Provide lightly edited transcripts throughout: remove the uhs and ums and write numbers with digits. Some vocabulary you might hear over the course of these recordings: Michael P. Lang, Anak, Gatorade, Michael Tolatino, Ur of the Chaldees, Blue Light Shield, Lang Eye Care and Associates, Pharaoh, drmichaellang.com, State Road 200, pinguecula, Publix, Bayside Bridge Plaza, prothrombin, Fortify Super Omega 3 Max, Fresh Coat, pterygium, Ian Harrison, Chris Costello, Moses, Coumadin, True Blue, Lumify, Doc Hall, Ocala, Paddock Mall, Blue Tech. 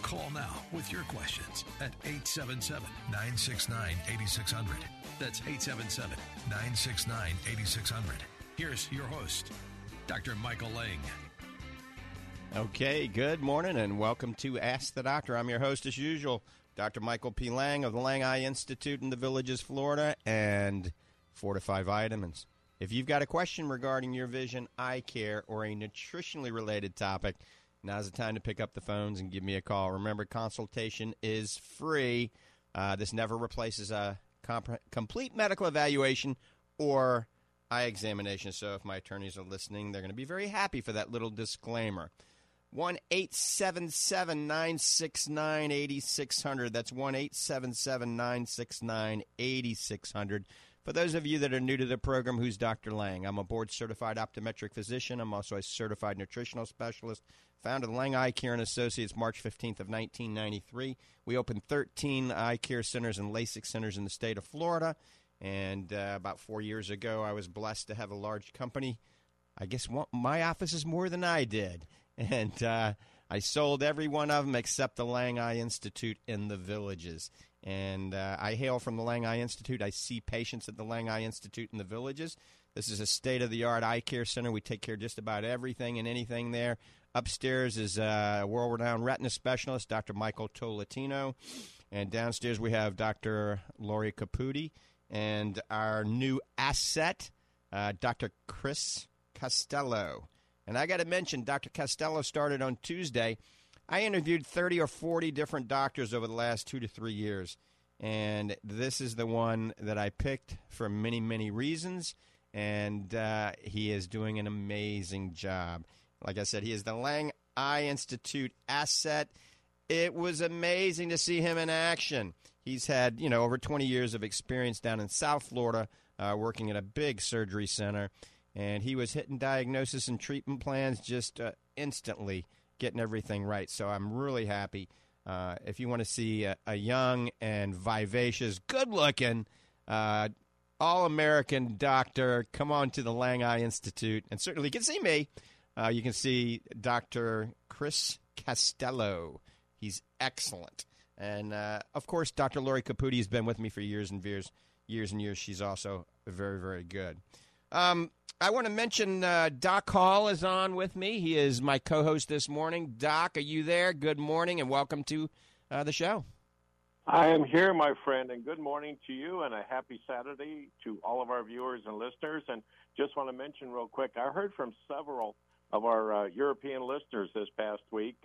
Call now with your questions at 877-969-8600. That's 877-969-8600. Here's your host, Dr. Michael Lang. Okay, good morning and welcome to Ask the Doctor. I'm your host as usual, Dr. Michael P. Lang of the Lang Eye Institute in the Villages, Florida, and Fortify Vitamins. If you've got a question regarding your vision, eye care, or a nutritionally related topic, now's the time to pick up the phones and give me a call. Remember, consultation is free. This never replaces a complete medical evaluation or eye examination. So if my attorneys are listening, they're going to be very happy for that little disclaimer. 1-877-969-8600. That's 1-877-969-8600. For those of you that are new to the program, who's Dr. Lang? I'm a board-certified optometric physician. I'm also a certified nutritional specialist. Founded Lang Eye Care and Associates March 15th of 1993. We opened 13 eye care centers and LASIK centers in the state of Florida. And about 4 years ago, I was blessed to have a large company. I guess my office is more than I did. And I sold every one of them except the Lang Eye Institute in the Villages. And I hail from the Lang Eye Institute. I see patients at the Lang Eye Institute in the Villages. This is a state-of-the-art eye care center. We take care of just about everything and anything there. Upstairs is world-renowned retina specialist, Dr. Michael Tolatino. And downstairs we have Dr. Lori Caputi. And our new asset, Dr. Chris Costello. And I got to mention, Dr. Costello started on Tuesday. I interviewed 30 or 40 different doctors over the last 2 to 3 years, and this is the one that I picked for many, many reasons, and he is doing an amazing job. Like I said, he is the Lang Eye Institute asset. It was amazing to see him in action. He's had, over 20 years of experience down in South Florida working at a big surgery center, and he was hitting diagnosis and treatment plans just instantly. Getting everything right. So I'm really happy. If you want to see a young and vivacious, good-looking, all-American doctor, come on to the Lang Eye Institute. And certainly you can see me. You can see Dr. Chris Costello. He's excellent. And, of course, Dr. Lori Caputi has been with me for years and years. She's also very, very good. I want to mention Doc Hall is on with me. He is my co-host this morning. Doc, are you there? Good morning and welcome to the show. I am here, my friend, and good morning to you and a happy Saturday to all of our viewers and listeners. And just want to mention real quick, I heard from several of our European listeners this past week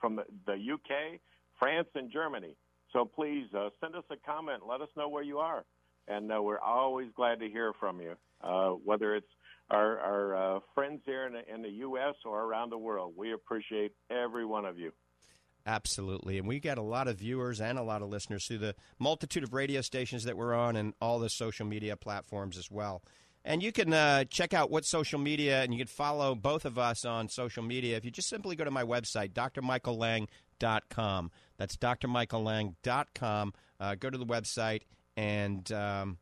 from the UK, France, and Germany. So please send us a comment. Let us know where you are. And we're always glad to hear from you, whether it's our friends here in the U.S. or around the world. We appreciate every one of you. Absolutely. And we got a lot of viewers and a lot of listeners through the multitude of radio stations that we're on and all the social media platforms as well. And you can check out what social media, and you can follow both of us on social media. If you just simply go to my website, drmichaellang.com. That's drmichaellang.com. Go to the website, and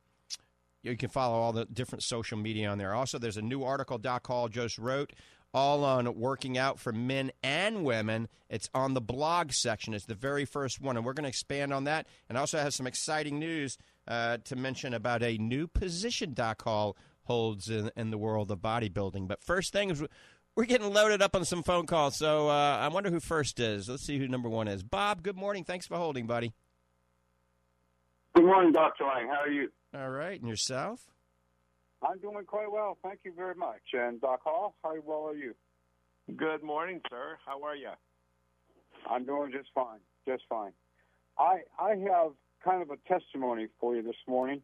you can follow all the different social media on there. Also, there's a new article Doc Hall just wrote, all on working out for men and women. It's on the blog section. It's the very first one, and we're going to expand on that. And also have some exciting news to mention about a new position Doc Hall holds in the world of bodybuilding. But first thing is We're getting loaded up on some phone calls, so I wonder who first is. Let's see who number one is. Bob, good morning. Thanks for holding, buddy. Good morning, Dr. Lang. How are you? All right. And yourself? I'm doing quite well. Thank you very much. And Doc Hall, how well are you? Good morning, sir. How are you? I'm doing just fine. Just fine. I have kind of a testimony for you this morning,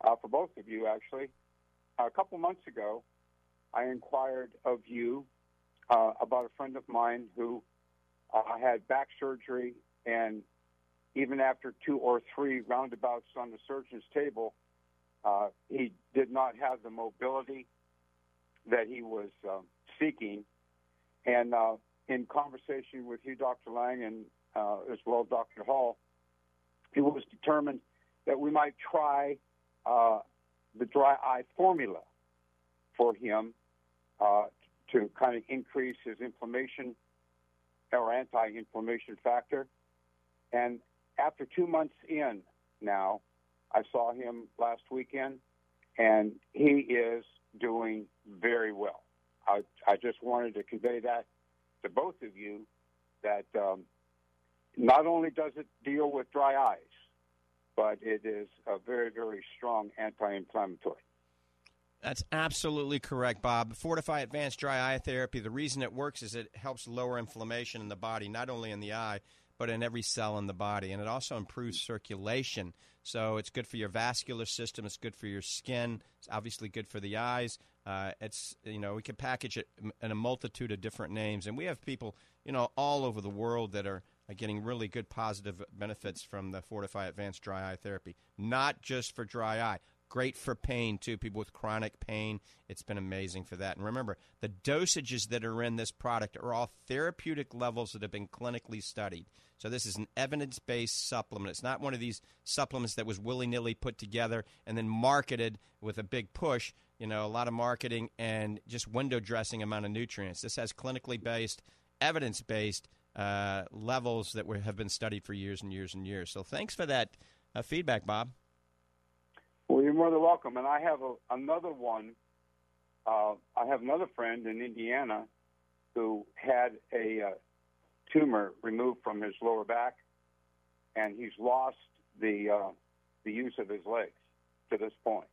for both of you, actually. A couple months ago, I inquired of you about a friend of mine who had back surgery, and even after two or three roundabouts on the surgeon's table, he did not have the mobility that he was seeking. And in conversation with you, Dr. Lang, and as well Dr. Hall, it was determined that we might try the dry eye formula for him to kind of increase his inflammation or anti-inflammation factor. And after 2 months in now, I saw him last weekend, and he is doing very well. I just wanted to convey that to both of you, that not only does it deal with dry eyes, but it is a very, very strong anti-inflammatory. That's absolutely correct, Bob. Fortify Advanced Dry Eye Therapy, the reason it works is it helps lower inflammation in the body, not only in the eye, but in every cell in the body. And it also improves circulation. So it's good for your vascular system. It's good for your skin. It's obviously good for the eyes. It's, you know, we can package it in a multitude of different names. And we have people, you know, all over the world that are getting really good positive benefits from the Fortify Advanced Dry Eye Therapy, not just for dry eye. Great for pain, too. People with chronic pain, it's been amazing for that. And remember, the dosages that are in this product are all therapeutic levels that have been clinically studied. So this is an evidence-based supplement. It's not one of these supplements that was willy-nilly put together and then marketed with a big push, you know, a lot of marketing and just window-dressing amount of nutrients. This has clinically-based, evidence-based levels that have been studied for years and years and years. So thanks for that feedback, Bob. Well, you're more than welcome. And I have another one. I have another friend in Indiana who had a tumor removed from his lower back, and he's lost the use of his legs to this point.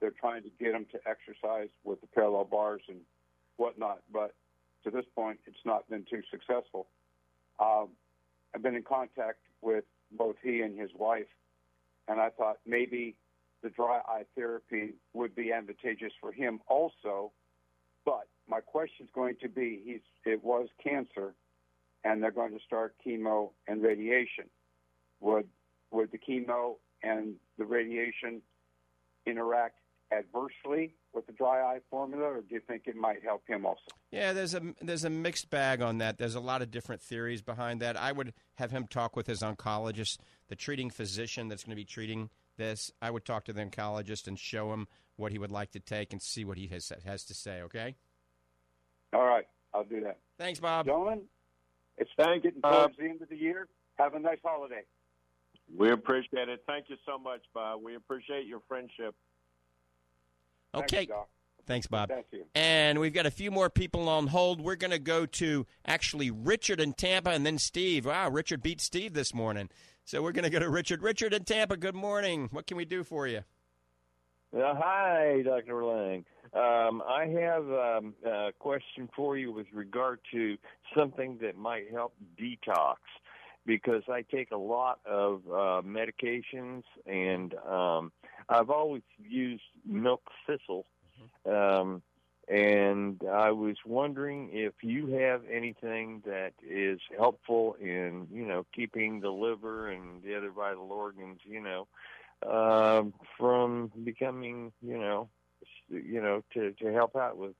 They're trying to get him to exercise with the parallel bars and whatnot, but to this point, it's not been too successful. I've been in contact with both he and his wife, and I thought maybe the dry eye therapy would be advantageous for him also. But my question is going to be, it was cancer, and they're going to start chemo and radiation. Would the chemo and the radiation interact adversely with the dry eye formula, or do you think it might help him also? Yeah, there's a mixed bag on that. There's a lot of different theories behind that. I would have him talk with his oncologist, the treating physician that's going to be treating this. I would talk to the oncologist and show him what he would like to take and see what he has to say, okay? All right, I'll do that. Thanks, Bob. Gentlemen, it's time getting towards the end of the year. Have a nice holiday. We appreciate it. Thank you so much, Bob. We appreciate your friendship. Okay. Thank you, thanks, Bob. Thank you. And we've got a few more people on hold. We're going to go to actually Richard in Tampa and then Steve. Wow, Richard beat Steve this morning. So we're going to go to Richard. Richard in Tampa, good morning. What can we do for you? Hi, Dr. Lang. I have a question for you with regard to something that might help detox, because I take a lot of medications, and I've always used milk thistle, and I was wondering if you have anything that is helpful in, you know, keeping the liver and the other vital organs, you know, from becoming, you know, to help out with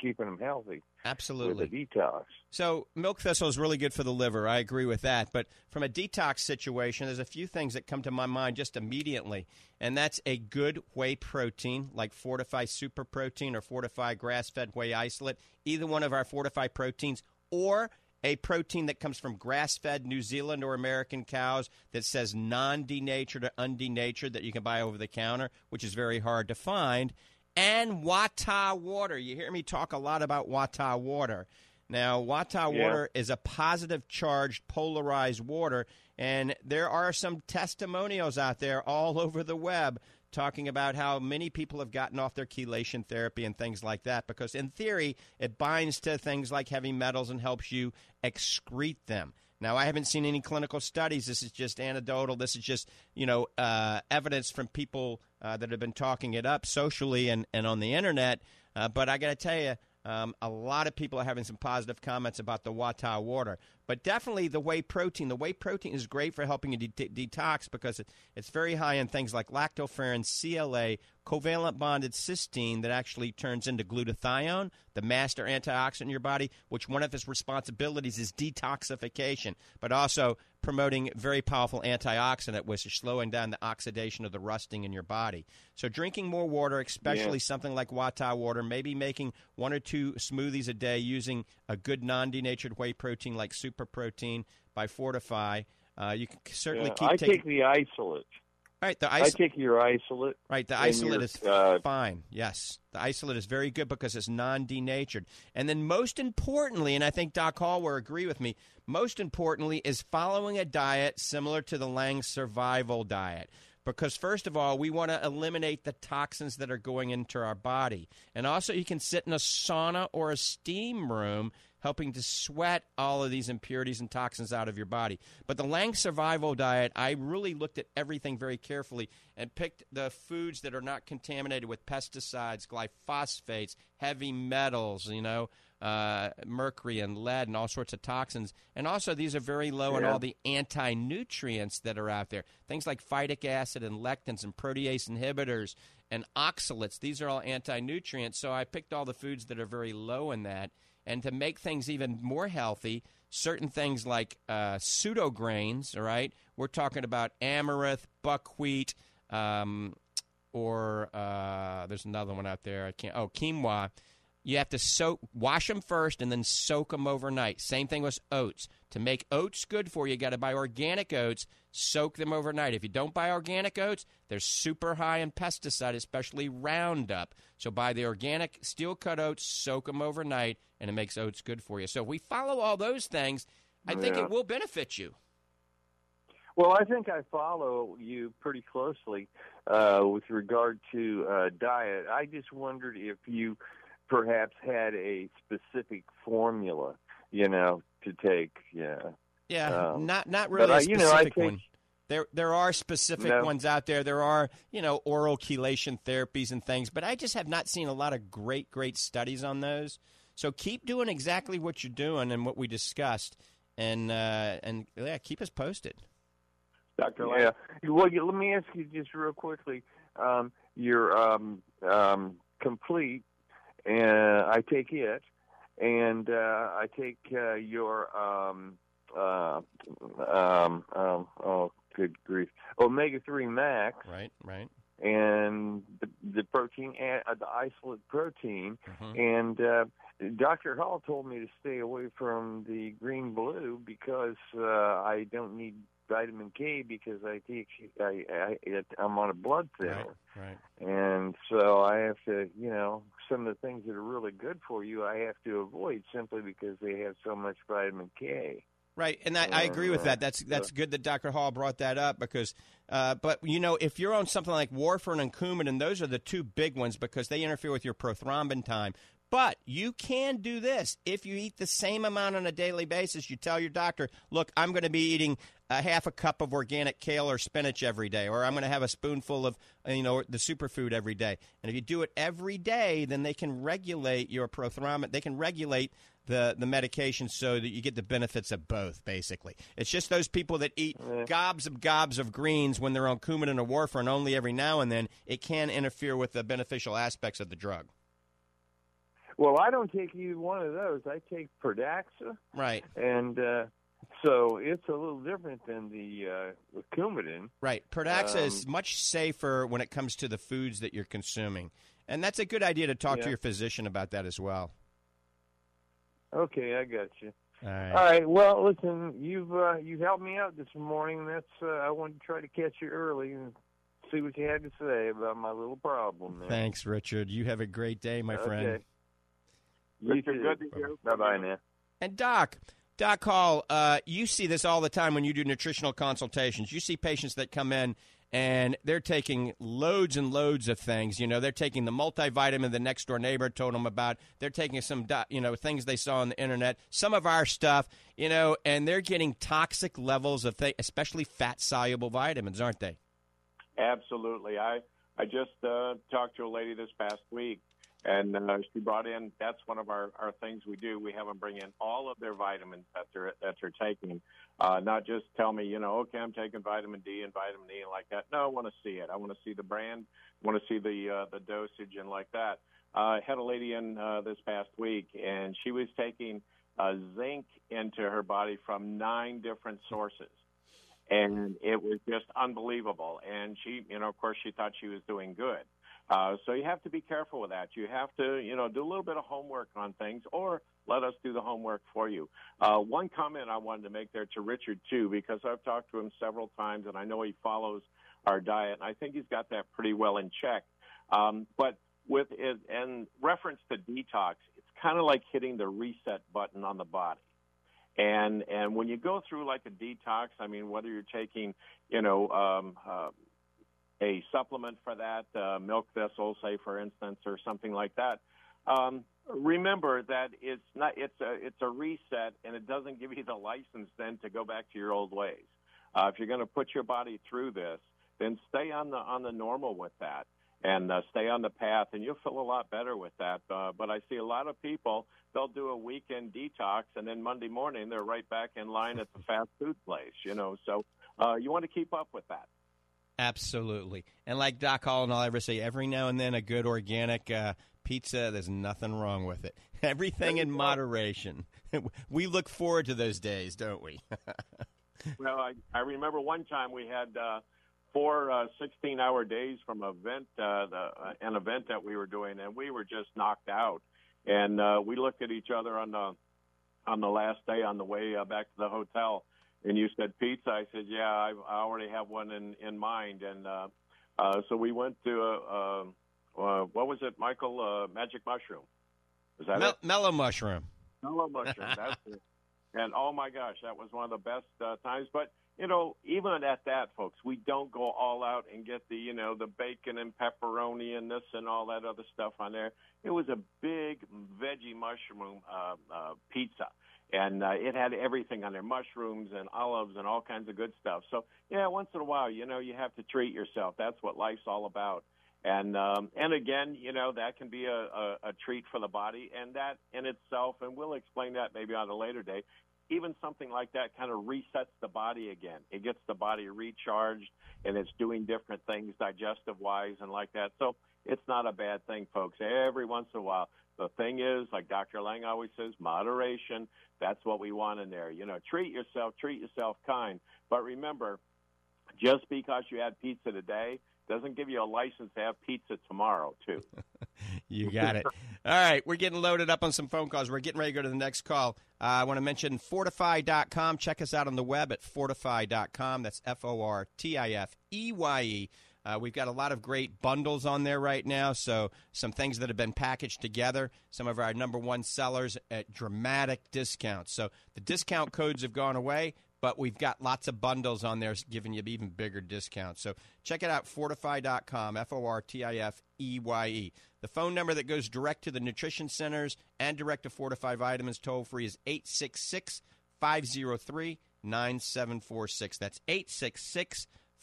keeping them healthy. Absolutely. With a detox. So milk thistle is really good for the liver. I agree with that. But from a detox situation, there's a few things that come to my mind just immediately, and that's a good whey protein like Fortify Super Protein or Fortify Grass-Fed Whey Isolate, either one of our Fortify proteins, or a protein that comes from grass-fed New Zealand or American cows that says non-denatured or undenatured that you can buy over the counter, which is very hard to find. and Wata water. You hear me talk a lot about Wata water. Now, Wata water is a positive-charged polarized water, and there are some testimonials out there all over the web talking about how many people have gotten off their chelation therapy and things like that because, in theory, it binds to things like heavy metals and helps you excrete them. Now, I haven't seen any clinical studies. This is just anecdotal. This is just, you know, evidence from people that have been talking it up socially and on the Internet. But I got to tell you, a lot of people are having some positive comments about the Wata water. But definitely the whey protein. The whey protein is great for helping you detox because it's very high in things like lactoferrin, CLA, covalent bonded cysteine that actually turns into glutathione, the master antioxidant in your body, which one of its responsibilities is detoxification, but also promoting very powerful antioxidant, which is slowing down the oxidation of the rusting in your body. So drinking more water, especially something like Wata water, maybe making one or two smoothies a day using a good non-denatured whey protein like Super Protein by Fortify. You can certainly keep taking... I take the isolate. Right, I take your isolate. Right, the isolate is fine, yes. The isolate is very good because it's non-denatured. And then most importantly, and I think Doc Hall will agree with me, most importantly is following a diet similar to the Lang Survival Diet. Because, first of all, we want to eliminate the toxins that are going into our body. And also you can sit in a sauna or a steam room helping to sweat all of these impurities and toxins out of your body. But the Lang Survival Diet, I really looked at everything very carefully and picked the foods that are not contaminated with pesticides, glyphosates, heavy metals, you know, mercury and lead and all sorts of toxins. And also these are very low in all the anti-nutrients that are out there, things like phytic acid and lectins and protease inhibitors and oxalates. These are all anti-nutrients. So I picked all the foods that are very low in that. And to make things even more healthy, certain things like pseudo grains, all right? We're talking about amaranth, buckwheat, or there's another one out there. Quinoa. You have to wash them first and then soak them overnight. Same thing with oats. To make oats good for you, you got to buy organic oats, soak them overnight. If you don't buy organic oats, they're super high in pesticide, especially Roundup. So buy the organic steel-cut oats, soak them overnight, and it makes oats good for you. So if we follow all those things, I think it will benefit you. Well, I think I follow you pretty closely with regard to diet. I just wondered if you perhaps had a specific formula, you know, to take. Not really a specific one. There are specific ones out there. There are, you know, oral chelation therapies and things, but I just have not seen a lot of great studies on those. So keep doing exactly what you're doing and what we discussed, and keep us posted. Dr. Lang. Yeah. Well, let me ask you just real quickly. Your complete. And I take it, and I take your oh, good grief, omega-3 max, right, and the protein, the isolate protein, and Dr. Hall told me to stay away from the green blue because I don't need vitamin K because I'm on a blood thinner, right, and so I have to, you know, some of the things that are really good for you I have to avoid simply because they have so much vitamin K. Right, and I agree with that. That's good that Dr. Hall brought that up because, but, you know, if you're on something like Warfarin and Coumadin, those are the two big ones because they interfere with your prothrombin time. But you can do this. If you eat the same amount on a daily basis, you tell your doctor, look, I'm going to be eating a half a cup of organic kale or spinach every day, or I'm going to have a spoonful of, you know, the superfood every day. And if you do it every day, then they can regulate your prothrombin. They can regulate the medication so that you get the benefits of both, basically. It's just those people that eat gobs of greens when they're on Coumadin or Warfarin only every now and then, it can interfere with the beneficial aspects of the drug. Well, I don't take either one of those. I take Pradaxa. Right. And so it's a little different than the Coumadin. Right. Pradaxa is much safer when it comes to the foods that you're consuming. And that's a good idea to talk to your physician about that as well. Okay, I got you. All right. Well, listen, you've helped me out this morning. That's I wanted to try to catch you early and see what you had to say about my little problem there. Thanks, Richard. You have a great day, my friend. Richard, good to hear. Bye-bye now. And Doc Hall, you see this all the time when you do nutritional consultations. You see patients that come in, and they're taking loads and loads of things. You know, they're taking the multivitamin the next-door neighbor told them about. They're taking some, things they saw on the Internet, some of our stuff, you know, and they're getting toxic levels of things, especially fat-soluble vitamins, aren't they? Absolutely. I just talked to a lady this past week. And she brought in, that's one of our things we do. We have them bring in all of their vitamins that they're taking. Not just tell me, okay, I'm taking vitamin D and vitamin E and like that. No, I want to see it. I want to see the brand. I want to see the dosage and like that. I had a lady in this past week, and she was taking zinc into her body from 9 different sources. And it was just unbelievable. And she, of course, she thought she was doing good. So you have to be careful with that. You have to, do a little bit of homework on things, or let us do the homework for you. One comment I wanted to make there to Richard, too, because I've talked to him several times, and I know he follows our diet, and I think he's got that pretty well in check. But with it, in reference to detox, it's kind of like hitting the reset button on the body. And when you go through like a detox, I mean, whether you're taking, a supplement for that, milk thistle, say, for instance, or something like that. Remember that it's a reset, and it doesn't give you the license then to go back to your old ways. If you're going to put your body through this, then stay on the normal with that, and stay on the path, and you'll feel a lot better with that. But I see a lot of people, they'll do a weekend detox, and then Monday morning they're right back in line at the fast food place, So you want to keep up with that. Absolutely. And like Doc Hall and I'll ever say, every now and then a good organic pizza, there's nothing wrong with it. Everything in moderation. We look forward to those days, don't we? Well, I remember one time we had 4 16-hour days from an event that we were doing, and we were just knocked out. And we looked at each other on the last day on the way back to the hotel. And you said pizza. I said, yeah, I already have one in mind. And so we went to, what was it, Michael? Magic mushroom. Was that it? Mellow mushroom. Mellow mushroom. That's it. And, oh, my gosh, that was one of the best times. But, even at that, folks, we don't go all out and get the, the bacon and pepperoni and this and all that other stuff on there. It was a big veggie mushroom pizza. And it had everything on there, mushrooms and olives and all kinds of good stuff. So, yeah, once in a while, you have to treat yourself. That's what life's all about. And again, that can be a treat for the body, and that in itself, and we'll explain that maybe on a later day, even something like that kind of resets the body again. It gets the body recharged, and it's doing different things digestive-wise and like that. So it's not a bad thing, folks, every once in a while. The thing is, like Dr. Lang always says, moderation. That's what we want in there. Treat yourself kind. But remember, just because you had pizza today doesn't give you a license to have pizza tomorrow, too. You got it. All right, we're getting loaded up on some phone calls. We're getting ready to go to the next call. I want to mention Fortify.com. Check us out on the web at Fortify.com. That's Fortifeye. We've got a lot of great bundles on there right now, so some things that have been packaged together, some of our number one sellers at dramatic discounts. So the discount codes have gone away, but we've got lots of bundles on there giving you even bigger discounts. So check it out, Fortify.com, Fortifeye. The phone number that goes direct to the nutrition centers and direct to Fortify Vitamins toll-free is 866-503-9746. That's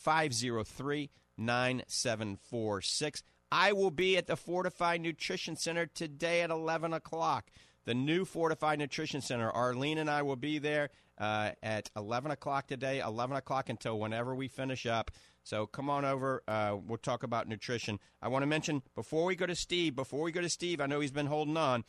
866-503-9746. I will be at the Fortify Nutrition Center today at 11 o'clock. The new Fortify Nutrition Center. Arlene and I will be there at 11 o'clock today, 11 o'clock until whenever we finish up. So come on over. We'll talk about nutrition. I want to mention, before we go to Steve, I know he's been holding on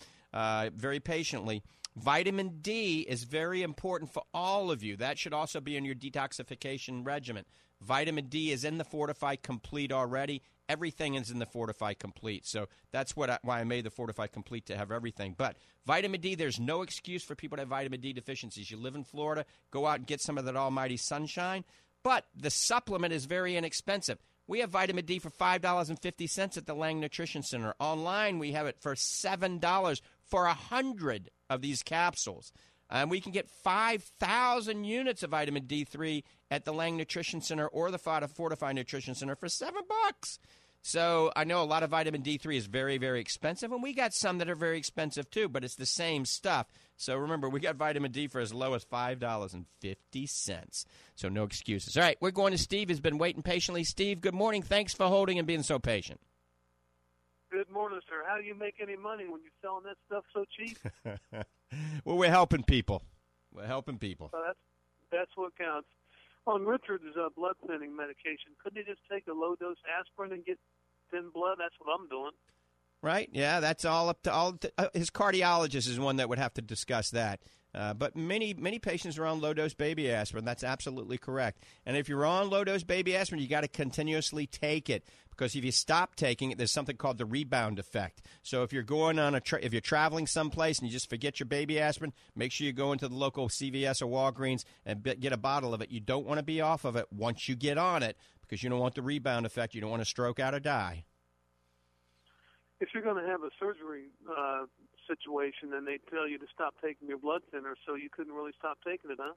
very patiently. Vitamin D is very important for all of you. That should also be in your detoxification regimen. Vitamin D is in the Fortify Complete already. Everything is in the Fortify Complete. So that's why I made the Fortify Complete, to have everything. But vitamin D, there's no excuse for people to have vitamin D deficiencies. You live in Florida, go out and get some of that almighty sunshine. But the supplement is very inexpensive. We have vitamin D for $5.50 at the Lang Nutrition Center. Online, we have it for $7 for 100 of these capsules. And we can get 5,000 units of vitamin D3 at the Lang Nutrition Center or the Fortify Nutrition Center for $7. So I know a lot of vitamin D3 is very, very expensive, and we got some that are very expensive too, but it's the same stuff. So remember, we got vitamin D for as low as $5.50. So no excuses. All right, we're going to Steve, who's been waiting patiently. Steve, good morning. Thanks for holding and being so patient. Good morning, sir. How do you make any money when you're selling that stuff so cheap? Well, we're helping people. We're helping people. So that's what counts. On Richard's blood thinning medication, couldn't he just take a low-dose aspirin and get thin blood? That's what I'm doing. Right, yeah, that's all up to all. His cardiologist is one that would have to discuss that. But many patients are on low-dose baby aspirin. That's absolutely correct. And if you're on low-dose baby aspirin, you got to continuously take it, because if you stop taking it, there's something called the rebound effect. So if you're going on if you're traveling someplace and you just forget your baby aspirin, make sure you go into the local CVS or Walgreens and get a bottle of it. You don't want to be off of it once you get on it, because you don't want the rebound effect. You don't want to stroke out or die. If you're going to have a surgery situation and they tell you to stop taking your blood thinner, so you couldn't really stop taking it, huh?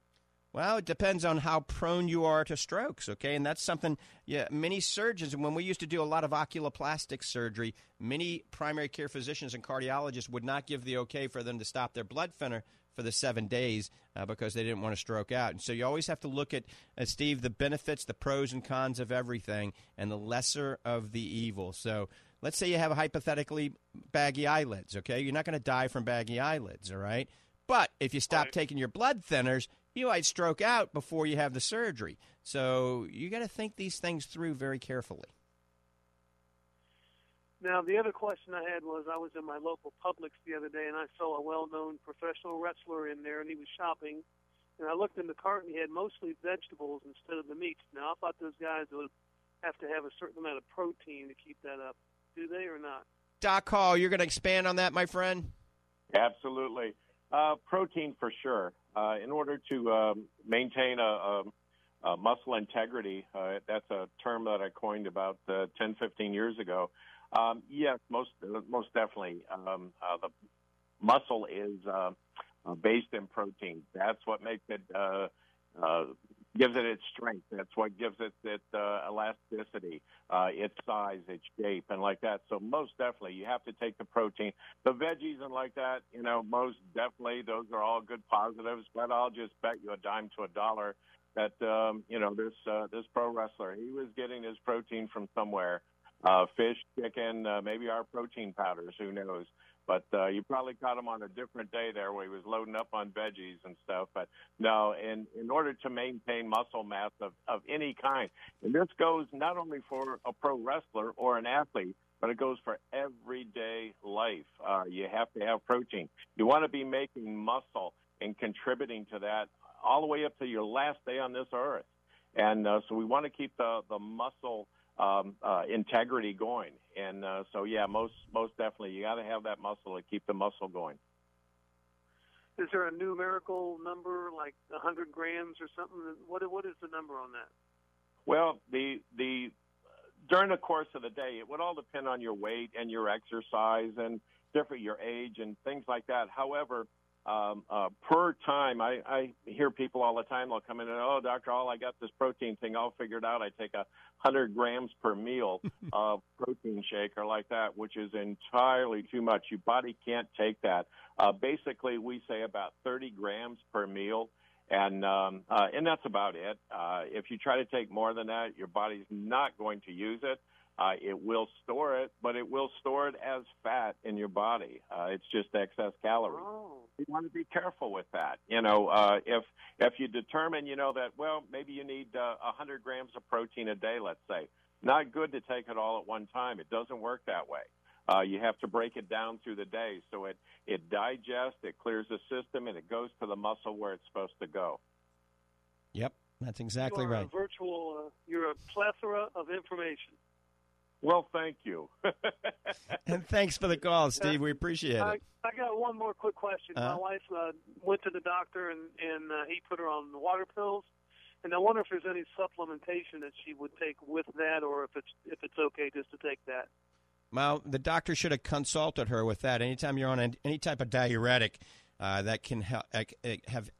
Well, it depends on how prone you are to strokes, okay? And that's something, yeah, many surgeons, and when we used to do a lot of oculoplastic surgery, many primary care physicians and cardiologists would not give the okay for them to stop their blood thinner for the 7 days because they didn't want to stroke out. And so you always have to look at, Steve, the benefits, the pros and cons of everything, and the lesser of the evil. So let's say you have hypothetically baggy eyelids, okay? You're not going to die from baggy eyelids, all right? But if you stop taking your blood thinners, you might stroke out before you have the surgery. So you got to think these things through very carefully. Now, the other question I had was, I was in my local Publix the other day, and I saw a well-known professional wrestler in there, and he was shopping. And I looked in the cart, and he had mostly vegetables instead of the meats. Now, I thought those guys would have to have a certain amount of protein to keep that up. Do they or not? Doc Hall, you're going to expand on that, my friend? Absolutely. Protein for sure. In order to maintain a muscle integrity, that's a term that I coined about 10, 15 years ago. Yes, most definitely. The muscle is based in protein. That's what makes it, gives it its strength. That's what gives it its elasticity, its size, its shape, and like that. So most definitely you have to take the protein. The veggies and like that, you know, most definitely those are all good positives, but I'll just bet you $0.10 to $1 that, you know, this pro wrestler, he was getting his protein from somewhere. Fish, chicken, maybe our protein powders, who knows? But you probably caught him on a different day there where he was loading up on veggies and stuff. But no, in order to maintain muscle mass of any kind, and this goes not only for a pro wrestler or an athlete, but it goes for everyday life. You have to have protein. You want to be making muscle and contributing to that all the way up to your last day on this earth. And so we want to keep the muscle integrity going. And so, yeah, most definitely you got to have that muscle to keep the muscle going. Is there a numerical number, like 100 grams or something? What is the number on that? Well, the during the course of the day, it would all depend on your weight and your exercise and different your age and things like that. However, per time, I hear people all the time, they'll come in and, oh, Dr. Hall, I got this protein thing all figured out. I take 100 grams per meal of protein shake or like that, which is entirely too much. Your body can't take that. Basically, we say about 30 grams per meal, and that's about it. If you try to take more than that, your body's not going to use it. It will store it, but it will store it as fat in your body. It's just excess calories. Oh. You want to be careful with that. You know, if you determine, you know, that, well, maybe you need 100 grams of protein a day, let's say. Not good to take it all at one time. It doesn't work that way. You have to break it down through the day so it digests, it clears the system, and it goes to the muscle where it's supposed to go. Yep, that's exactly right. You're a plethora of information. Well, thank you. And thanks for the call, Steve. We appreciate it. I got one more quick question. My wife went to the doctor, and he put her on water pills. And I wonder if there's any supplementation that she would take with that, or if it's okay just to take that. Well, the doctor should have consulted her with that. Anytime you're on any type of diuretic that can have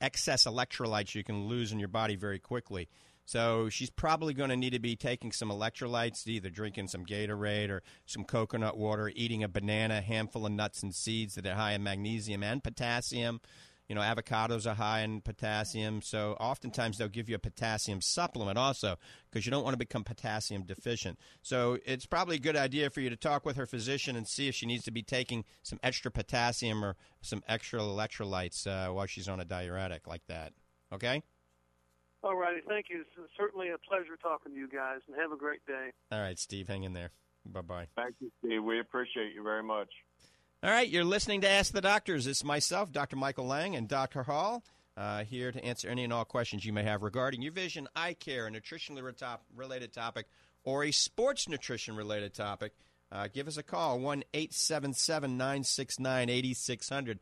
excess electrolytes you can lose in your body very quickly. So she's probably going to need to be taking some electrolytes, either drinking some Gatorade or some coconut water, eating a banana, handful of nuts and seeds that are high in magnesium and potassium. You know, avocados are high in potassium. So oftentimes they'll give you a potassium supplement also because you don't want to become potassium deficient. So it's probably a good idea for you to talk with her physician and see if she needs to be taking some extra potassium or some extra electrolytes while she's on a diuretic like that. Okay? All righty. Thank you. It's certainly a pleasure talking to you guys, and have a great day. All right, Steve. Hang in there. Bye-bye. Thank you, Steve. We appreciate you very much. All right. You're listening to Ask the Doctors. It's myself, Dr. Michael Lang, and Dr. Hall, here to answer any and all questions you may have regarding your vision, eye care, a nutritionally-related topic, or a sports nutrition-related topic. Give us a call, 1-877-969-8600,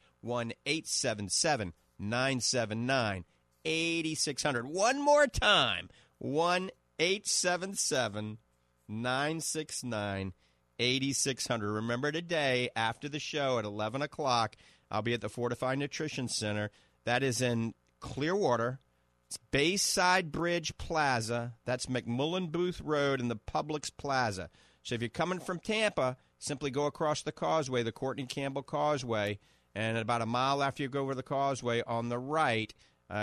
1-877-979-8600. 8600. One more time. 1-877-969-8600. Remember, today after the show at 11 o'clock, I'll be at the Fortify Nutrition Center. That is in Clearwater. It's Bayside Bridge Plaza. That's McMullen Booth Road and the Publix Plaza. So if you're coming from Tampa, simply go across the causeway, the Courtney Campbell Causeway, and about a mile after you go over the causeway on the right,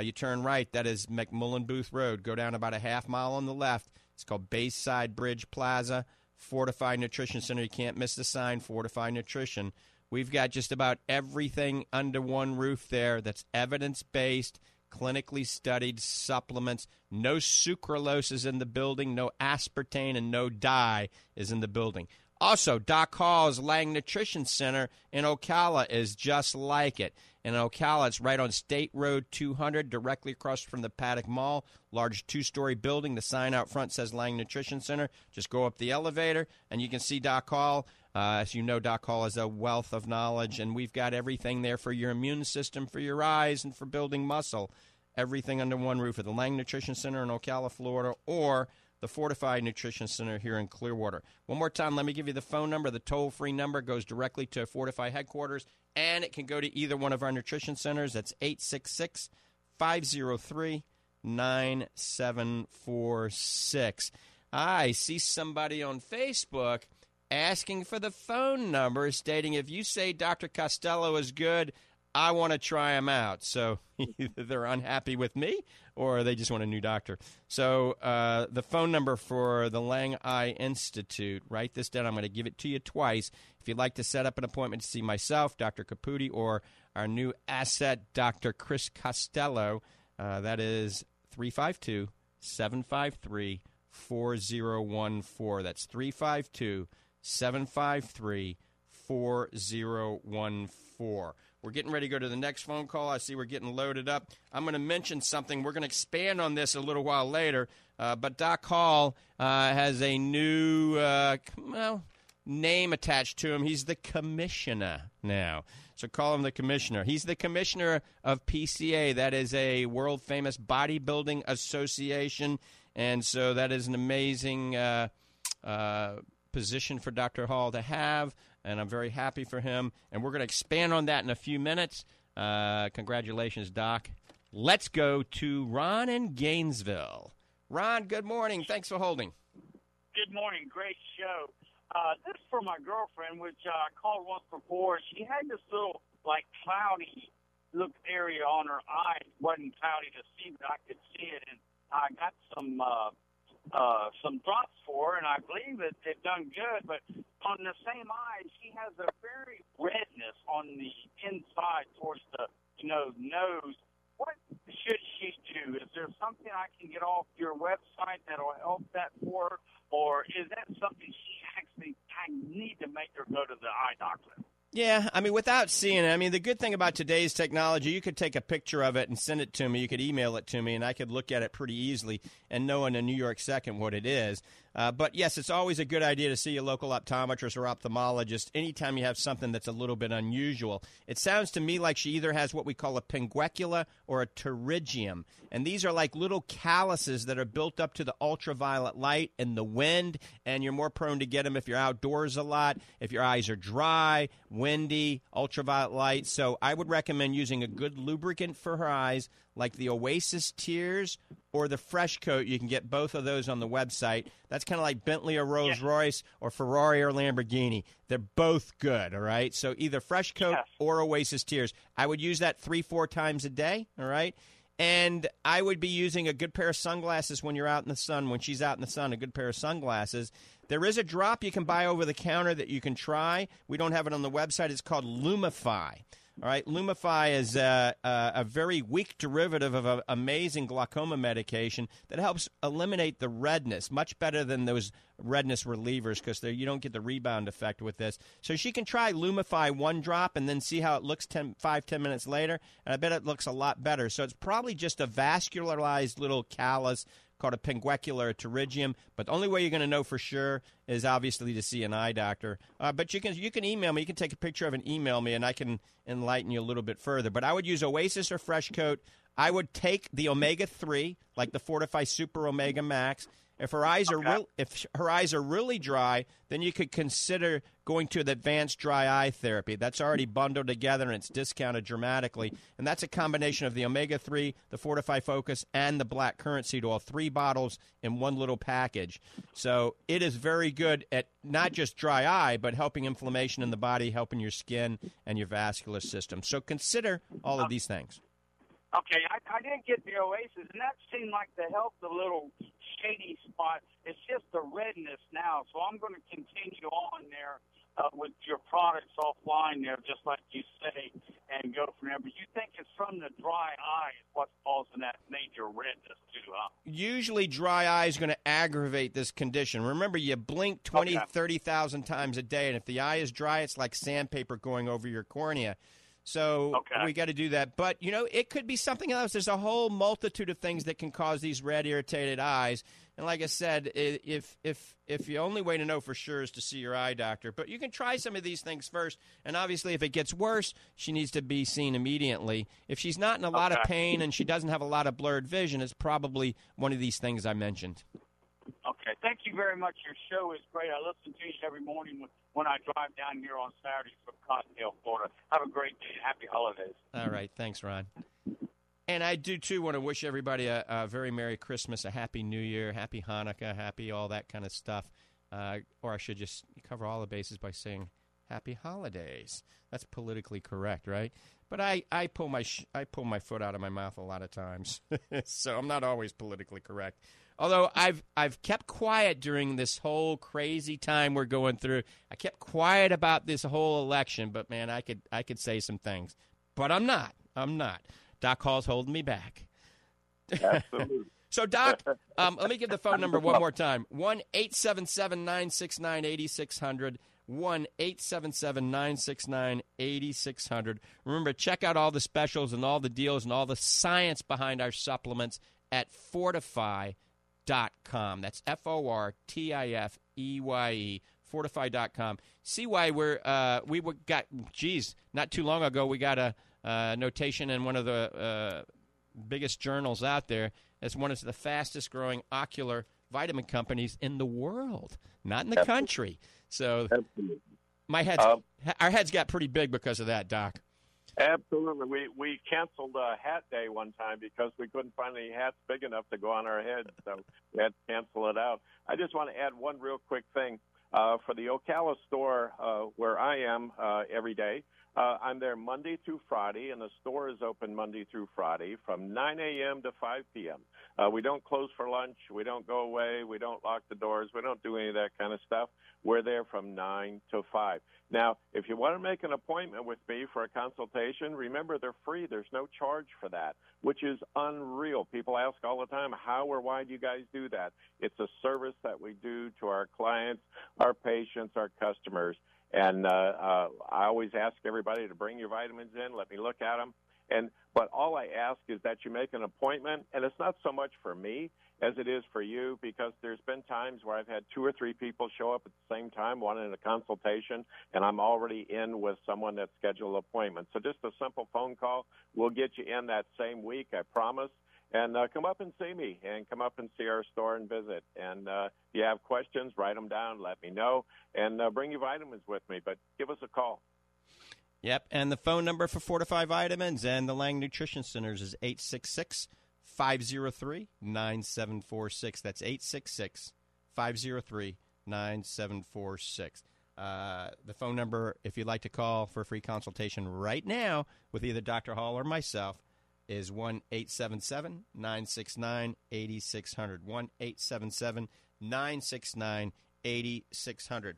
you turn right. That is McMullen Booth Road. Go down about a half mile on the left. It's called Bayside Bridge Plaza, Fortify Nutrition Center. You can't miss the sign, Fortify Nutrition. We've got just about everything under one roof there that's evidence-based, clinically studied supplements. No sucralose is in the building. No aspartame and no dye is in the building. Also, Doc Hall's Lang Nutrition Center in Ocala is just like it. In Ocala, it's right on State Road 200, directly across from the Paddock Mall, large two-story building. The sign out front says Lang Nutrition Center. Just go up the elevator, and you can see Doc Hall. As you know, Doc Hall is a wealth of knowledge, and we've got everything there for your immune system, for your eyes, and for building muscle. Everything under one roof at the Lang Nutrition Center in Ocala, Florida, or the Fortified Nutrition Center here in Clearwater. One more time, let me give you the phone number. The toll-free number goes directly to Fortify headquarters, and it can go to either one of our nutrition centers. That's 866-503-9746. I see somebody on Facebook asking for the phone number, stating, if you say Dr. Costello is good, I want to try them out. So either they're unhappy with me or they just want a new doctor. So the phone number for the Lang Eye Institute, write this down. I'm going to give it to you twice. If you'd like to set up an appointment to see myself, Dr. Caputi, or our new asset, Dr. Chris Costello, that is 352-753-4014. That's 352-753-4014. We're getting ready to go to the next phone call. I see we're getting loaded up. I'm going to mention something. We're going to expand on this a little while later. But Doc Hall has a new name attached to him. He's the commissioner now. So call him the commissioner. He's the commissioner of PCA. That is a world-famous bodybuilding association. And so that is an amazing position for Dr. Hall to have. And I'm very happy for him. And we're going to expand on that in a few minutes. Congratulations, Doc. Let's go to Ron in Gainesville. Ron, good morning. Thanks for holding. Good morning. Great show. This is for my girlfriend, which I called once before. She had this little, like, cloudy-look area on her eye. It wasn't cloudy to see, but I could see it. And I got some drops for her, and I believe that they've done good, but on the same eye, she has a very redness on the inside towards the nose. What should she do? Is there something I can get off your website that'll help that for her, or is that something she actually I need to make her go to the eye doctor? Yeah, I mean, without seeing it, I mean, the good thing about today's technology, you could take a picture of it and send it to me. You could email it to me, and I could look at it pretty easily and know in a New York second what it is. But, yes, it's always a good idea to see a local optometrist or ophthalmologist anytime you have something that's a little bit unusual. It sounds to me like she either has what we call a pinguecula or a pterygium, and these are like little calluses that are built up to the ultraviolet light and the wind, and you're more prone to get them if you're outdoors a lot, if your eyes are dry, windy, ultraviolet light. So I would recommend using a good lubricant for her eyes, like the Oasis Tears or the Fresh Coat. You can get both of those on the website. That's kind of like Bentley or Rolls-Royce or Ferrari or Lamborghini. They're both good, all right? So either Fresh Coat or Oasis Tears. I would use that 3-4 times a day, all right? And I would be using a good pair of sunglasses when you're out in the sun, when she's out in the sun, a good pair of sunglasses. There is a drop you can buy over the counter that you can try. We don't have it on the website. It's called Lumify. All right, Lumify is a very weak derivative of an amazing glaucoma medication that helps eliminate the redness, much better than those redness relievers because you don't get the rebound effect with this. So she can try Lumify one drop and then see how it looks 5-10 minutes later, and I bet it looks a lot better. So it's probably just a vascularized little callus called a pinguecula or pterygium, but the only way you're going to know for sure is obviously to see an eye doctor. But you can email me. You can take a picture of it and email me, and I can enlighten you a little bit further. But I would use Oasis or Fresh Coat. I would take the omega-3, like the Fortify Super Omega Max. If her eyes are really dry, then you could consider going to the Advanced Dry Eye Therapy. That's already bundled together, and it's discounted dramatically. And that's a combination of the omega-3, the Fortify Focus, and the black currant seed oil, 3 bottles in one little package. So it is very good at not just dry eye, but helping inflammation in the body, helping your skin and your vascular system. So consider all of these things. Okay, I didn't get the Oasis, and that seemed like the help, the little shady spot. It's just the redness now, so I'm going to continue on there with your products offline there, just like you say, and go from there. But you think it's from the dry eye is what's causing that major redness too, huh? Usually dry eye is going to aggravate this condition. Remember, you blink 20, 30,000 times a day, and if the eye is dry, it's like sandpaper going over your cornea. So we got to do that. But, you know, it could be something else. There's a whole multitude of things that can cause these red, irritated eyes. And like I said, if the only way to know for sure is to see your eye doctor. But you can try some of these things first. And obviously, if it gets worse, she needs to be seen immediately. If she's not in a lot of pain and she doesn't have a lot of blurred vision, it's probably one of these things I mentioned. Okay. Thank you very much. Your show is great. I listen to you every morning when I drive down here on Saturdays from Cottontail, Florida. Have a great day. Happy holidays. All right. Thanks, Ron. And I do, too, want to wish everybody a very Merry Christmas, a Happy New Year, Happy Hanukkah, Happy all that kind of stuff. Or I should just cover all the bases by saying Happy Holidays. That's politically correct, right? But I pull my foot out of my mouth a lot of times, so I'm not always politically correct. Although I've kept quiet during this whole crazy time we're going through. I kept quiet about this whole election, but, man, I could say some things. But I'm not. Doc Hall's holding me back. Absolutely. So, Doc, let me give the phone number one more time. 1-877-969-8600. 1-877-969-8600. Remember, check out all the specials and all the deals and all the science behind our supplements at Fortify.com. That's Fortifieye, Fortify.com. See why not too long ago, we got a notation in one of the biggest journals out there as one of the fastest growing ocular vitamin companies in the world, not in the country. So my our heads got pretty big because of that, Doc. Absolutely. We canceled a hat day one time because we couldn't find any hats big enough to go on our heads, so we had to cancel it out. I just want to add one real quick thing. For the Ocala store where I am every day, I'm there Monday through Friday, and the store is open Monday through Friday from 9 a.m. to 5 p.m. We don't close for lunch. We don't go away. We don't lock the doors. We don't do any of that kind of stuff. We're there from 9 to 5. Now, if you want to make an appointment with me for a consultation, remember they're free. There's no charge for that, which is unreal. People ask all the time, how or why do you guys do that? It's a service that we do to our clients, our patients, our customers. And I always ask everybody to bring your vitamins in. Let me look at them. But all I ask is that you make an appointment, and it's not so much for me as it is for you, because there's been times where I've had 2 or 3 people show up at the same time, wanting a consultation, and I'm already in with someone that scheduled an appointment. So just a simple phone call will get you in that same week, I promise. And come up and see me, and come up and see our store and visit. And if you have questions, write them down, let me know, and bring your vitamins with me. But give us a call. Yep, and the phone number for Fortify Vitamins and the Lang Nutrition Centers is 866-503-9746. That's 866-503-9746. The phone number, if you'd like to call for a free consultation right now with either Dr. Hall or myself, is 1-877-969-8600. 1-877-969-8600.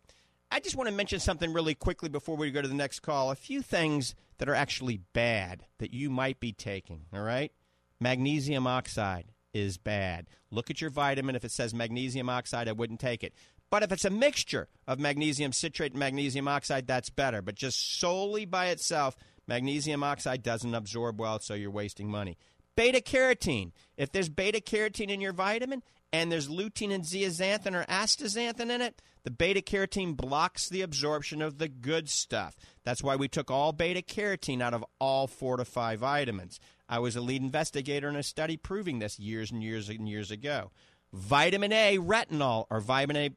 I just want to mention something really quickly before we go to the next call. A few things that are actually bad that you might be taking, all right? Magnesium oxide is bad. Look at your vitamin. If it says magnesium oxide, I wouldn't take it. But if it's a mixture of magnesium citrate and magnesium oxide, that's better. But just solely by itself, magnesium oxide doesn't absorb well, so you're wasting money. Beta-carotene. If there's beta-carotene in your vitamin, and there's lutein and zeaxanthin or astaxanthin in it, the beta-carotene blocks the absorption of the good stuff. That's why we took all beta-carotene out of all Fortify vitamins. I was a lead investigator in a study proving this years and years and years ago. Vitamin A retinol or vitamin A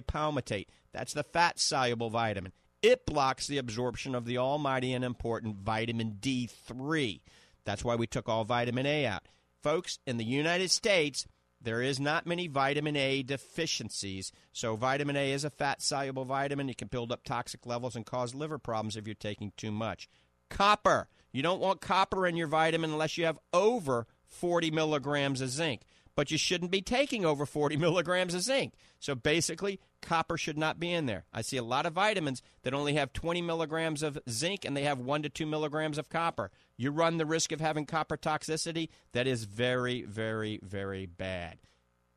palmitate, that's the fat-soluble vitamin. It blocks the absorption of the almighty and important vitamin D3. That's why we took all vitamin A out. Folks, in the United States, there is not many vitamin A deficiencies, so vitamin A is a fat-soluble vitamin. It can build up toxic levels and cause liver problems if you're taking too much. Copper. You don't want copper in your vitamin unless you have over 40 milligrams of zinc, but you shouldn't be taking over 40 milligrams of zinc. So basically, copper should not be in there. I see a lot of vitamins that only have 20 milligrams of zinc and they have 1 to 2 milligrams of copper. You run the risk of having copper toxicity. That is very, very, very bad.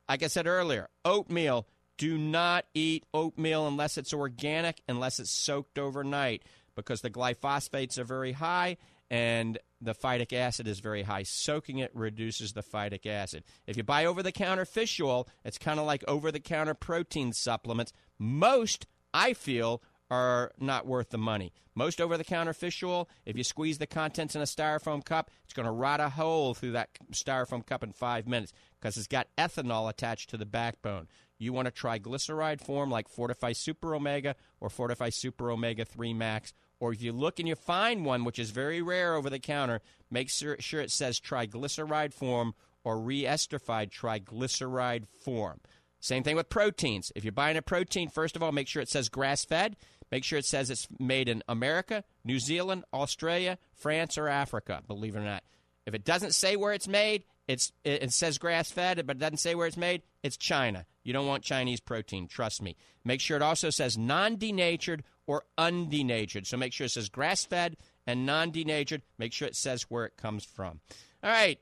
Like I said earlier, oatmeal. Do not eat oatmeal unless it's organic, unless it's soaked overnight, because the glyphosates are very high and the phytic acid is very high. Soaking it reduces the phytic acid. If you buy over-the-counter fish oil, it's kind of like over-the-counter protein supplements. Most, I feel, are not worth the money. Most over-the-counter fish oil, if you squeeze the contents in a styrofoam cup, it's going to rot a hole through that styrofoam cup in 5 minutes because it's got ethanol attached to the backbone. You want to try glyceride form like Fortify Super Omega or Fortify Super Omega 3 Max. Or if you look and you find one, which is very rare over the counter, make sure it says triglyceride form or re-esterified triglyceride form. Same thing with proteins. If you're buying a protein, first of all, make sure it says grass-fed. Make sure it says it's made in America, New Zealand, Australia, France, or Africa, believe it or not. If it doesn't say where it's made, it says grass-fed, but it doesn't say where it's made, it's China. You don't want Chinese protein, trust me. Make sure it also says non-denatured or undenatured. So make sure it says grass-fed and non-denatured. Make sure it says where it comes from. All right,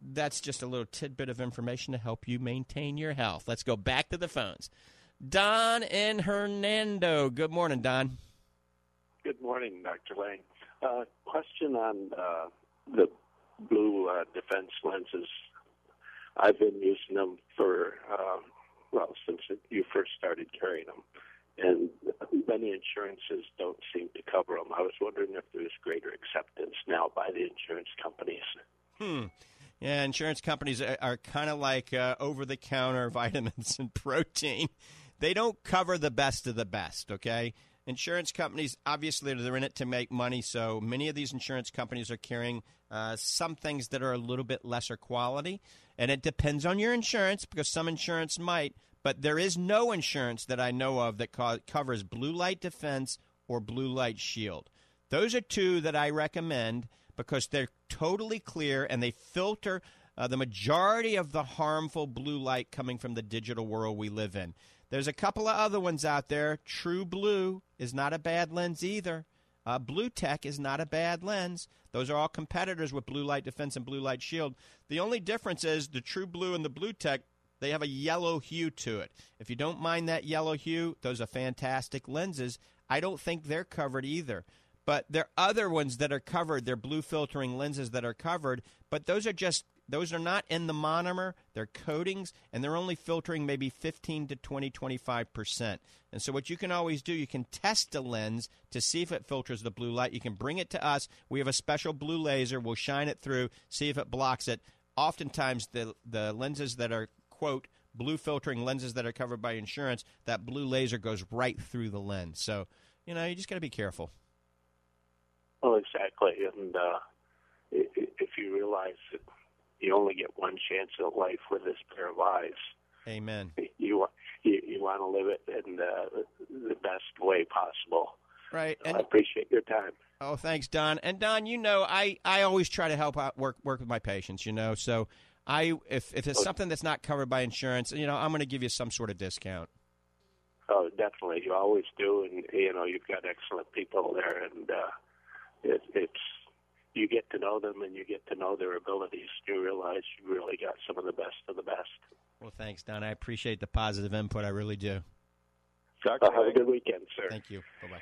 that's just a little tidbit of information to help you maintain your health. Let's go back to the phones. Don in Hernando. Good morning, Don. Good morning, Dr. Lang. Question on the Blue Defense lenses. I've been using them for, since you first started carrying them. And many insurances don't seem to cover them. I was wondering if there's greater acceptance now by the insurance companies. Yeah, insurance companies are kind of like over-the-counter vitamins and protein. They don't cover the best of the best, okay? Insurance companies, obviously, they're in it to make money, so many of these insurance companies are carrying some things that are a little bit lesser quality, and it depends on your insurance because some insurance might, but there is no insurance that I know of that covers Blue Light Defense or Blue Light Shield. Those are two that I recommend because they're totally clear and they filter the majority of the harmful blue light coming from the digital world we live in. There's a couple of other ones out there. True Blue is not a bad lens either. Blue Tech is not a bad lens. Those are all competitors with Blue Light Defense and Blue Light Shield. The only difference is the True Blue and the Blue Tech They have a yellow hue to it. If you don't mind that yellow hue, those are fantastic lenses. I don't think they're covered either. But there are other ones that are covered. They're blue filtering lenses that are covered. But those are not in the monomer. They're coatings, and they're only filtering maybe 15 to 20, 25%. And so what you can always do, you can test a lens to see if it filters the blue light. You can bring it to us. We have a special blue laser. We'll shine it through, see if it blocks it. Oftentimes the lenses that are, quote, blue filtering lenses that are covered by insurance, that blue laser goes right through the lens. So, you know, you just got to be careful. Well, exactly. And if you realize that you only get one chance at life with this pair of eyes. Amen. You want to live it in the best way possible. Right. So, and I appreciate your time. Oh, thanks, Don. And, Don, you know, I always try to help out work with my patients, you know. So if it's something that's not covered by insurance, you know, I'm going to give you some sort of discount. Oh, definitely. You always do. And, you know, you've got excellent people there. And you get to know them and you get to know their abilities. You realize you really got some of the best of the best. Well, thanks, Don. I appreciate the positive input. I really do. Dr. Have a good weekend, sir. Thank you. Bye-bye.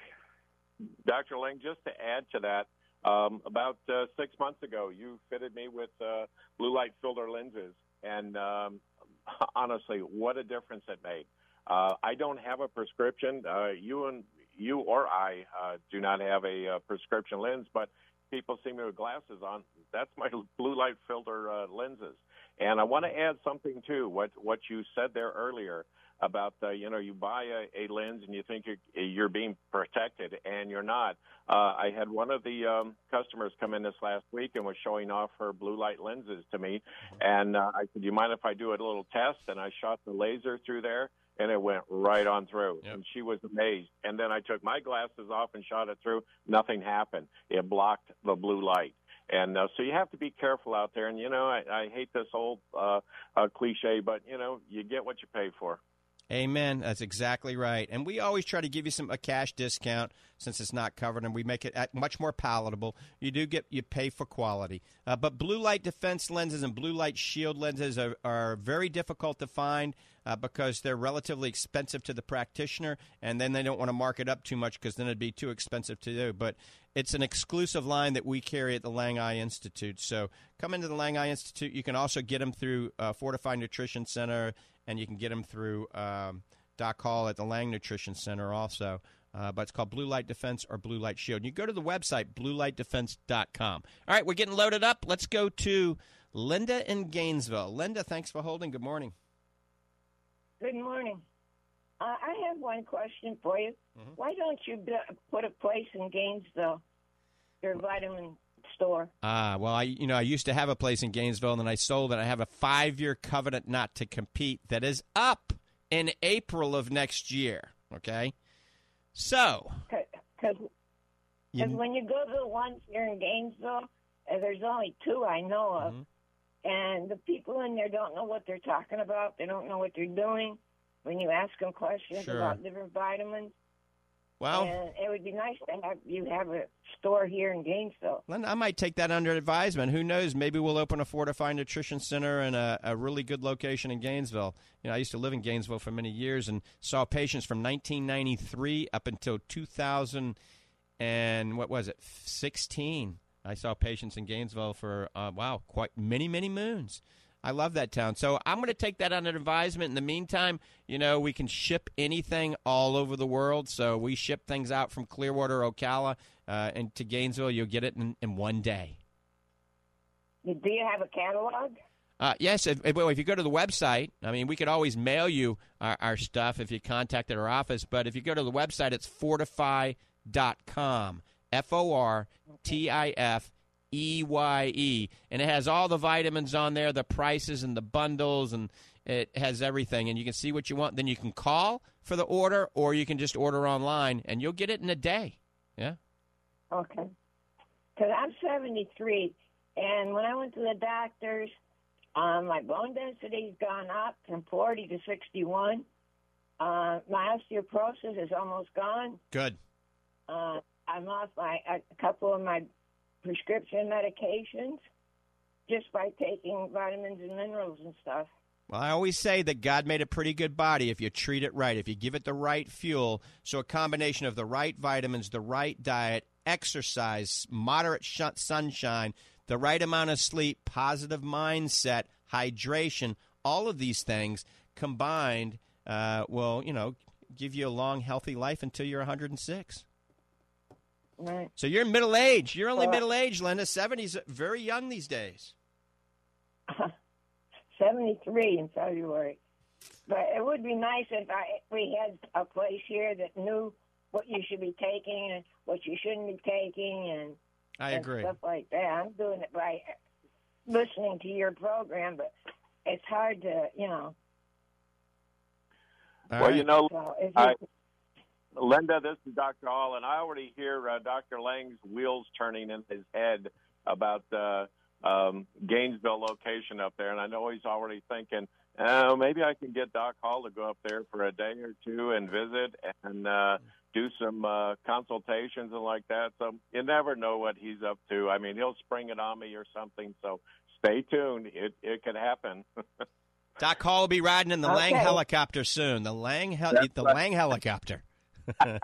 Dr. Lang, just to add to that, about 6 months ago, you fitted me with blue light filter lenses, and honestly, what a difference it made. I don't have a prescription. You or I do not have a prescription lens, but people see me with glasses on. That's my blue light filter lenses. And I want to add something too. What you said there earlier about you know, you buy a lens and you think you're being protected, and you're not. I had one of the customers come in this last week and was showing off her blue light lenses to me, and I said, do you mind if I do a little test? And I shot the laser through there, and it went right on through. Yep. And she was amazed. And then I took my glasses off and shot it through. Nothing happened. It blocked the blue light. And so you have to be careful out there. And, you know, I hate this old cliche, but, you know, you get what you pay for. Amen. That's exactly right. And we always try to give you a cash discount since it's not covered, and we make it much more palatable. You pay for quality. But blue light defense lenses and blue light shield lenses are very difficult to find because they're relatively expensive to the practitioner, and then they don't want to mark it up too much because then it'd be too expensive to do. But it's an exclusive line that we carry at the Lang Eye Institute. So come into the Lang Eye Institute. You can also get them through Fortify Nutrition Center, and you can get them through Doc Hall at the Lang Nutrition Center also. But it's called Blue Light Defense or Blue Light Shield. And you go to the website, bluelightdefense.com. All right, we're getting loaded up. Let's go to Linda in Gainesville. Linda, thanks for holding. Good morning. Good morning. I have one question for you. Mm-hmm. Why don't you put a place in Gainesville, your vitamin store? Well, I used to have a place in Gainesville, and then I sold it. I have a 5-year covenant not to compete that is up in April of next year, okay? So. Because when you go to the ones here in Gainesville, there's only two I know of, mm-hmm. and the people in there don't know what they're talking about. They don't know what they're doing when you ask them questions sure. about different vitamins. Well, and it would be nice to have you have a store here in Gainesville. Linda, I might take that under advisement. Who knows? Maybe we'll open a Fortify Nutrition Center in a really good location in Gainesville. You know, I used to live in Gainesville for many years and saw patients from 1993 up until 2016. I saw patients in Gainesville for, quite many moons. I love that town. So I'm going to take that under advisement. In the meantime, you know, we can ship anything all over the world. So we ship things out from Clearwater, Ocala, and to Gainesville. You'll get it in one day. Do you have a catalog? Yes. If you go to the website, I mean, we could always mail you our stuff if you contacted our office. But if you go to the website, it's fortify.com, Fortify. EYE, and it has all the vitamins on there, the prices and the bundles, and it has everything, and you can see what you want. Then you can call for the order, or you can just order online, and you'll get it in a day. Yeah. Okay. Because I'm 73, and when I went to the doctors, my bone density's gone up from 40 to 61. My osteoporosis is almost gone. Good. I'm off a couple of my prescription medications just by taking vitamins and minerals and stuff. Well, I always say that God made a pretty good body if you treat it right, if you give it the right fuel. So a combination of the right vitamins, the right diet, exercise, moderate sunshine, the right amount of sleep, positive mindset, hydration, all of these things combined will, you know, give you a long, healthy life until you're 106. Right. So you're middle age. You're only middle age, Linda. 70's very young these days. 73 in February. But it would be nice if we had a place here that knew what you should be taking and what you shouldn't be taking and I agree. Stuff like that. I'm doing it by listening to your program, but it's hard to, you know. All well, right. You know, so Linda, this is Dr. Hall, and I already hear Dr. Lang's wheels turning in his head about the Gainesville location up there, and I know he's already thinking, oh, maybe I can get Doc Hall to go up there for a day or two and visit and do some consultations and like that. So you never know what he's up to. I mean, he'll spring it on me or something, so stay tuned. It could happen. Doc Hall will be riding in the Lang helicopter soon, Lang helicopter. I